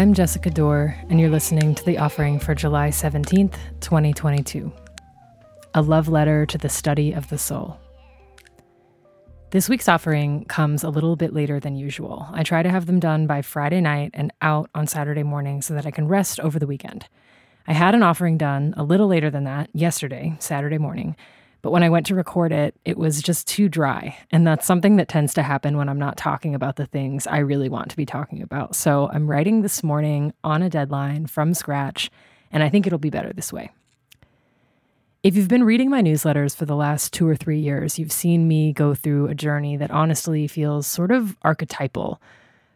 I'm Jessica Dore, and you're listening to The Offering for July 17th, 2022, a love letter to the study of the soul. This week's offering comes a little bit later than usual. I try to have them done by Friday night and out on Saturday morning so that I can rest over the weekend. I had an offering done a little later than that yesterday, Saturday morning, but when I went to record it, it was just too dry. And that's something that tends to happen when I'm not talking about the things I really want to be talking about. So I'm writing this morning on a deadline from scratch, and I think it'll be better this way. If you've been reading my newsletters for the last 2 or 3 years, you've seen me go through a journey that honestly feels sort of archetypal,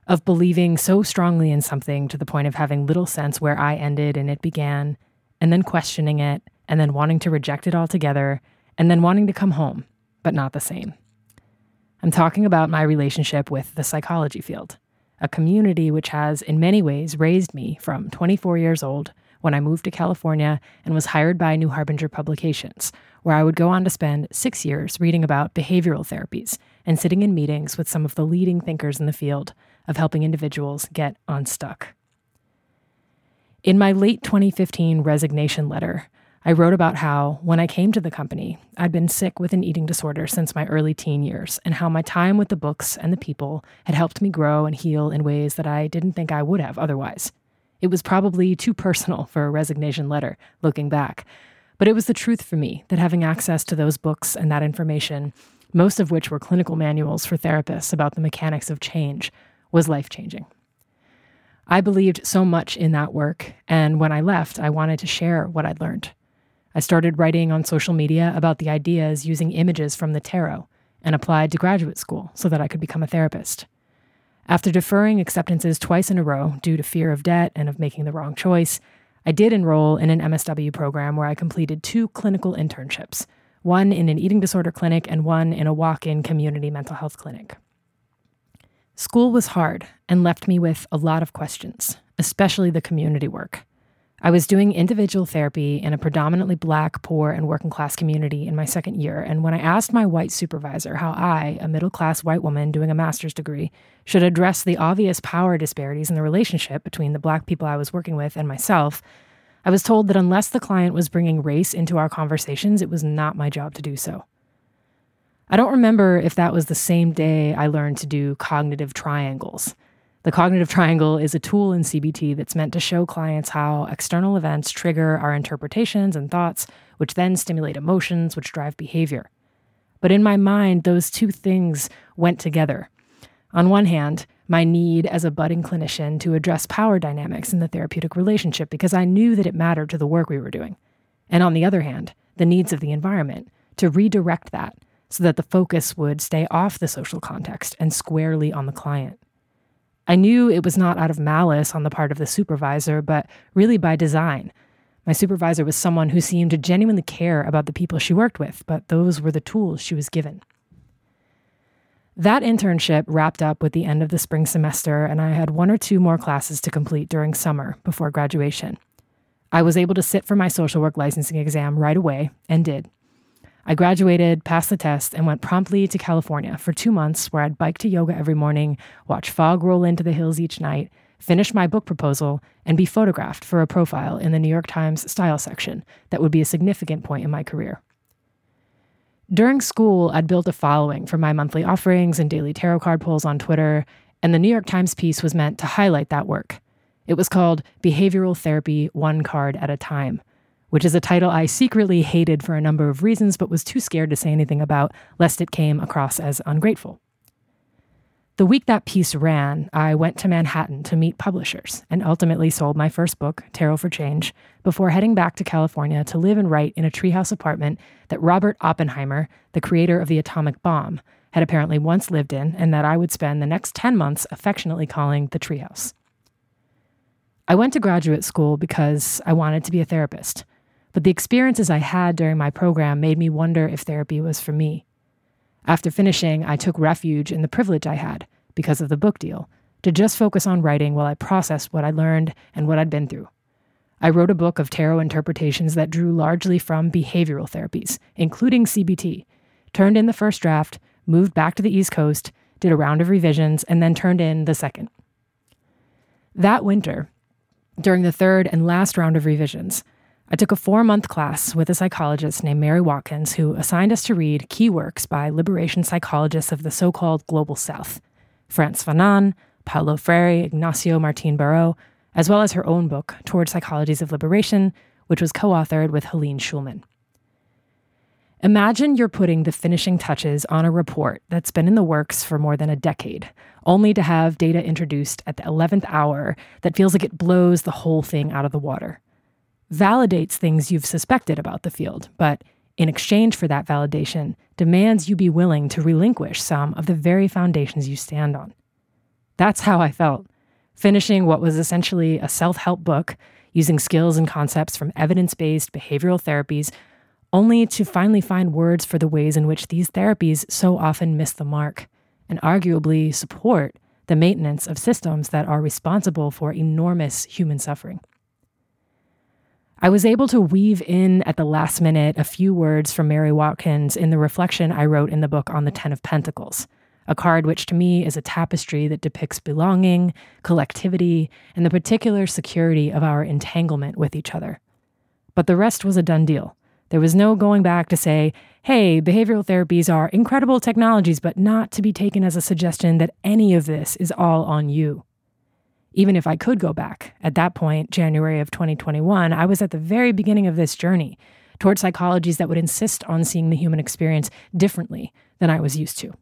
of believing so strongly in something to the point of having little sense where I ended and it began, and then questioning it, and then wanting to reject it altogether, and then wanting to come home, but not the same. I'm talking about my relationship with the psychology field, a community which has in many ways raised me from 24 years old when I moved to California and was hired by New Harbinger Publications, where I would go on to spend 6 years reading about behavioral therapies and sitting in meetings with some of the leading thinkers in the field of helping individuals get unstuck. In my late 2015 resignation letter, I wrote about how, when I came to the company, I'd been sick with an eating disorder since my early teen years, and how my time with the books and the people had helped me grow and heal in ways that I didn't think I would have otherwise. It was probably too personal for a resignation letter, looking back. But it was the truth for me that having access to those books and that information, most of which were clinical manuals for therapists about the mechanics of change, was life-changing. I believed so much in that work, and when I left, I wanted to share what I'd learned. I started writing on social media about the ideas using images from the tarot and applied to graduate school so that I could become a therapist. After deferring acceptances twice in a row due to fear of debt and of making the wrong choice, I did enroll in an MSW program where I completed 2 clinical internships, one in an eating disorder clinic and one in a walk-in community mental health clinic. School was hard and left me with a lot of questions, especially the community work. I was doing individual therapy in a predominantly Black, poor, and working-class community in my second year, and when I asked my white supervisor how I, a middle-class white woman doing a master's degree, should address the obvious power disparities in the relationship between the Black people I was working with and myself, I was told that unless the client was bringing race into our conversations, it was not my job to do so. I don't remember if that was the same day I learned to do cognitive triangles. The cognitive triangle is a tool in CBT that's meant to show clients how external events trigger our interpretations and thoughts, which then stimulate emotions, which drive behavior. But in my mind, those two things went together. On one hand, my need as a budding clinician to address power dynamics in the therapeutic relationship because I knew that it mattered to the work we were doing. And on the other hand, the needs of the environment to redirect that so that the focus would stay off the social context and squarely on the client. I knew it was not out of malice on the part of the supervisor, but really by design. My supervisor was someone who seemed to genuinely care about the people she worked with, but those were the tools she was given. That internship wrapped up with the end of the spring semester, and I had 1 or 2 more classes to complete during summer before graduation. I was able to sit for my social work licensing exam right away, and did. I graduated, passed the test, and went promptly to California for 2 months where I'd bike to yoga every morning, watch fog roll into the hills each night, finish my book proposal, and be photographed for a profile in the New York Times style section that would be a significant point in my career. During school, I'd built a following for my monthly offerings and daily tarot card polls on Twitter, and the New York Times piece was meant to highlight that work. It was called Behavioral Therapy, One Card at a Time, which is a title I secretly hated for a number of reasons, but was too scared to say anything about, lest it came across as ungrateful. The week that piece ran, I went to Manhattan to meet publishers and ultimately sold my first book, Tarot for Change, before heading back to California to live and write in a treehouse apartment that Robert Oppenheimer, the creator of the atomic bomb, had apparently once lived in and that I would spend the next 10 months affectionately calling the treehouse. I went to graduate school because I wanted to be a therapist, but the experiences I had during my program made me wonder if therapy was for me. After finishing, I took refuge in the privilege I had, because of the book deal, to just focus on writing while I processed what I learned and what I'd been through. I wrote a book of tarot interpretations that drew largely from behavioral therapies, including CBT, turned in the first draft, moved back to the East Coast, did a round of revisions, and then turned in the second. That winter, during the third and last round of revisions, I took a 4-month class with a psychologist named Mary Watkins, who assigned us to read key works by liberation psychologists of the so-called Global South, Frantz Fanon, Paulo Freire, Ignacio Martín-Baró, as well as her own book, Toward Psychologies of Liberation, which was co-authored with Helene Schulman. Imagine you're putting the finishing touches on a report that's been in the works for more than a decade, only to have data introduced at the 11th hour that feels like it blows the whole thing out of the water. Validates things you've suspected about the field, but in exchange for that validation, demands you be willing to relinquish some of the very foundations you stand on. That's how I felt, finishing what was essentially a self-help book, using skills and concepts from evidence-based behavioral therapies, only to finally find words for the ways in which these therapies so often miss the mark, and arguably support the maintenance of systems that are responsible for enormous human suffering. I was able to weave in at the last minute a few words from Mary Watkins in the reflection I wrote in the book on the 10 of Pentacles, a card which to me is a tapestry that depicts belonging, collectivity, and the particular security of our entanglement with each other. But the rest was a done deal. There was no going back to say, hey, behavioral therapies are incredible technologies, but not to be taken as a suggestion that any of this is all on you. Even if I could go back, at that point, January of 2021, I was at the very beginning of this journey toward psychologies that would insist on seeing the human experience differently than I was used to.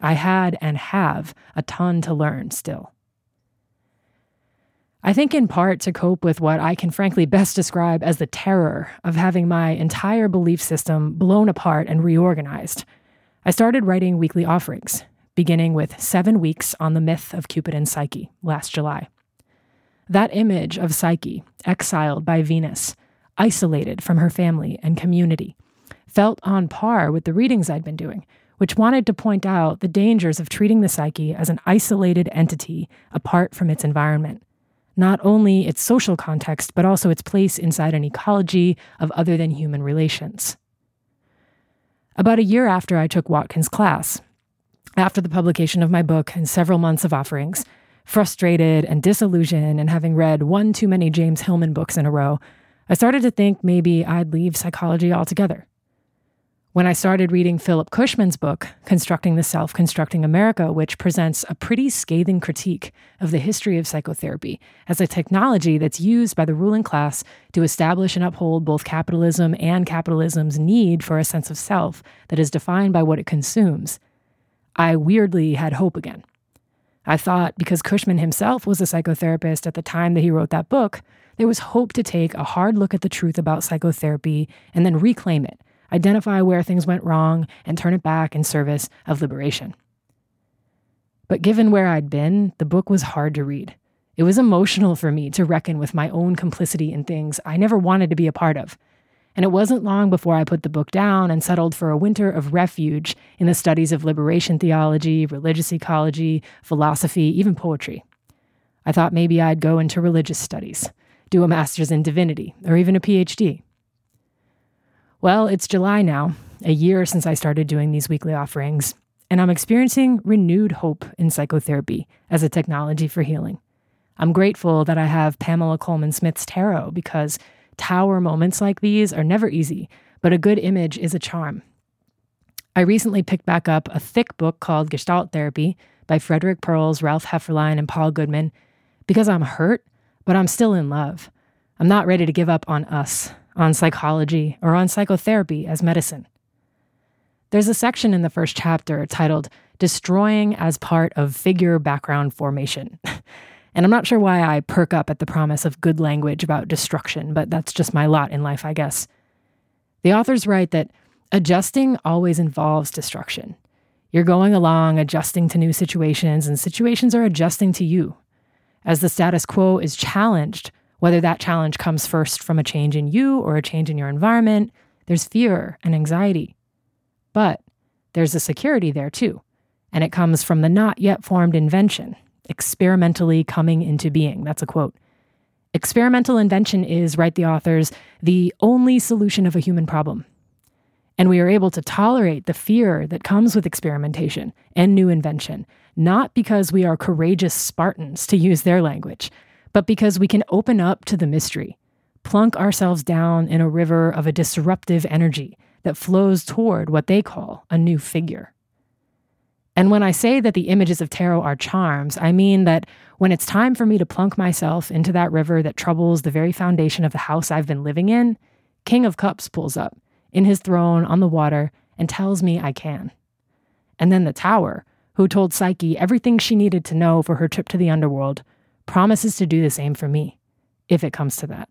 I had and have a ton to learn still. I think in part to cope with what I can frankly best describe as the terror of having my entire belief system blown apart and reorganized, I started writing weekly offerings, beginning with 7 weeks on the myth of Cupid and Psyche last July. That image of Psyche, exiled by Venus, isolated from her family and community, felt on par with the readings I'd been doing, which wanted to point out the dangers of treating the psyche as an isolated entity apart from its environment. Not only its social context, but also its place inside an ecology of other than human relations. About a year after I took Watkins' class, after the publication of my book and several months of offerings, frustrated and disillusioned and having read one too many James Hillman books in a row, I started to think maybe I'd leave psychology altogether. When I started reading Philip Cushman's book, Constructing the Self, Constructing America, which presents a pretty scathing critique of the history of psychotherapy as a technology that's used by the ruling class to establish and uphold both capitalism and capitalism's need for a sense of self that is defined by what it consumes, I weirdly had hope again. I thought because Cushman himself was a psychotherapist at the time that he wrote that book, there was hope to take a hard look at the truth about psychotherapy and then reclaim it, identify where things went wrong, and turn it back in service of liberation. But given where I'd been, the book was hard to read. It was emotional for me to reckon with my own complicity in things I never wanted to be a part of. And it wasn't long before I put the book down and settled for a winter of refuge in the studies of liberation theology, religious ecology, philosophy, even poetry. I thought maybe I'd go into religious studies, do a master's in divinity, or even a PhD. Well, it's July now, a year since I started doing these weekly offerings, and I'm experiencing renewed hope in psychotherapy as a technology for healing. I'm grateful that I have Pamela Coleman Smith's tarot because tower moments like these are never easy, but a good image is a charm. I recently picked back up a thick book called Gestalt Therapy by Frederick Perls, Ralph Hefferline, and Paul Goodman because I'm hurt, but I'm still in love. I'm not ready to give up on us, on psychology, or on psychotherapy as medicine. There's a section in the first chapter titled Destroying as Part of Figure Background Formation. And I'm not sure why I perk up at the promise of good language about destruction, but that's just my lot in life, I guess. The authors write that adjusting always involves destruction. You're going along adjusting to new situations, and situations are adjusting to you. As the status quo is challenged, whether that challenge comes first from a change in you or a change in your environment, there's fear and anxiety. But there's a security there too, and it comes from the not yet formed invention, experimentally coming into being. That's a quote. Experimental invention is, write the authors, the only solution of a human problem. And we are able to tolerate the fear that comes with experimentation and new invention, not because we are courageous Spartans, to use their language, but because we can open up to the mystery, plunk ourselves down in a river of a disruptive energy that flows toward what they call a new figure. And when I say that the images of tarot are charms, I mean that when it's time for me to plunk myself into that river that troubles the very foundation of the house I've been living in, King of Cups pulls up in his throne on the water and tells me I can. And then the Tower, who told Psyche everything she needed to know for her trip to the underworld, promises to do the same for me, if it comes to that.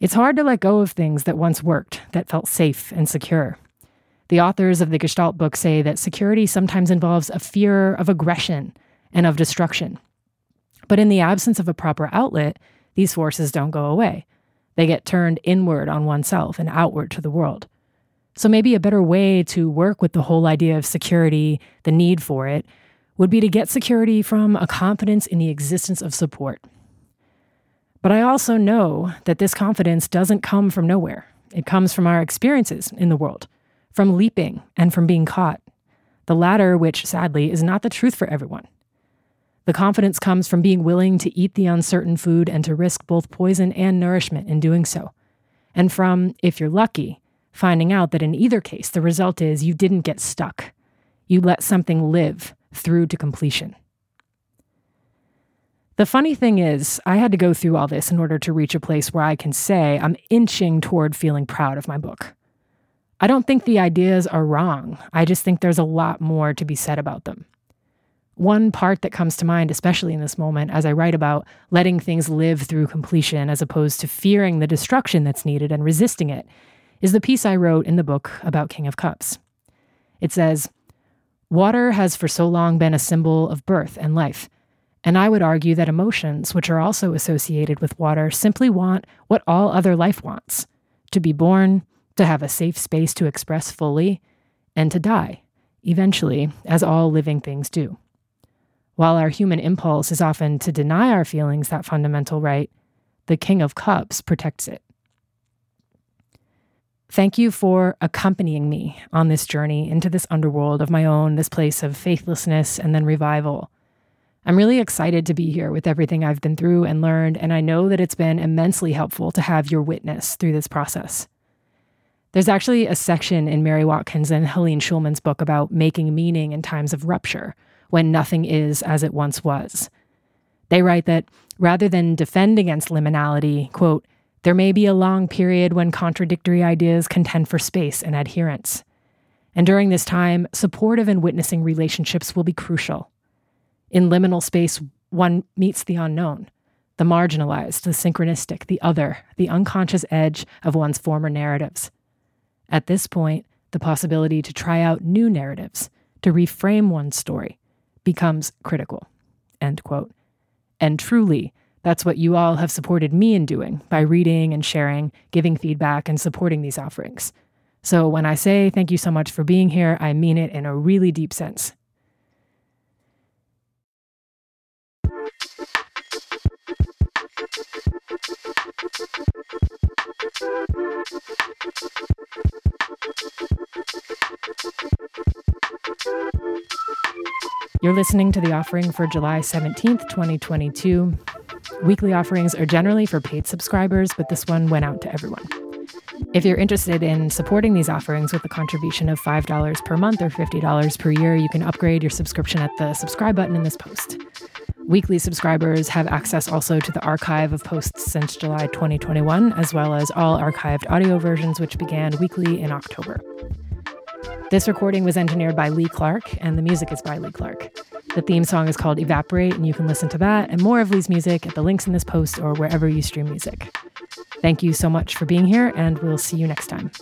It's hard to let go of things that once worked, that felt safe and secure. The authors of the Gestalt book say that security sometimes involves a fear of aggression and of destruction. But in the absence of a proper outlet, these forces don't go away. They get turned inward on oneself and outward to the world. So maybe a better way to work with the whole idea of security, the need for it, would be to get security from a confidence in the existence of support. But I also know that this confidence doesn't come from nowhere. It comes from our experiences in the world, from leaping and from being caught, the latter which, sadly, is not the truth for everyone. The confidence comes from being willing to eat the uncertain food and to risk both poison and nourishment in doing so, and from, if you're lucky, finding out that in either case, the result is you didn't get stuck. You let something live through to completion. The funny thing is, I had to go through all this in order to reach a place where I can say I'm inching toward feeling proud of my book. I don't think the ideas are wrong. I just think there's a lot more to be said about them. One part that comes to mind, especially in this moment, as I write about letting things live through completion as opposed to fearing the destruction that's needed and resisting it, is the piece I wrote in the book about King of Cups. It says, "Water has for so long been a symbol of birth and life, and I would argue that emotions, which are also associated with water, simply want what all other life wants, to be born, to have a safe space to express fully, and to die, eventually, as all living things do. While our human impulse is often to deny our feelings that fundamental right, the King of Cups protects it." Thank you for accompanying me on this journey into this underworld of my own, this place of faithlessness and then revival. I'm really excited to be here with everything I've been through and learned, and I know that it's been immensely helpful to have your witness through this process. There's actually a section in Mary Watkins and Helene Schulman's book about making meaning in times of rupture, when nothing is as it once was. They write that rather than defend against liminality, quote, "There may be a long period when contradictory ideas contend for space and adherence. And during this time, supportive and witnessing relationships will be crucial. In liminal space, one meets the unknown, the marginalized, the synchronistic, the other, the unconscious edge of one's former narratives. At this point, the possibility to try out new narratives, to reframe one's story, becomes critical," end quote. And truly, that's what you all have supported me in doing by reading and sharing, giving feedback, and supporting these offerings. So when I say thank you so much for being here, I mean it in a really deep sense. You're listening to the offering for July 17th, 2022. Weekly offerings are generally for paid subscribers, but this one went out to everyone. If you're interested in supporting these offerings with a contribution of $5 per month or $50 per year, you can upgrade your subscription at the subscribe button in this post. Weekly subscribers have access also to the archive of posts since July 2021, as well as all archived audio versions, which began weekly in October. This recording was engineered by Lee Clarke, and the music is by Lee Clarke. The theme song is called Evaporate, and you can listen to that and more of Lee's music at the links in this post or wherever you stream music. Thank you so much for being here, and we'll see you next time.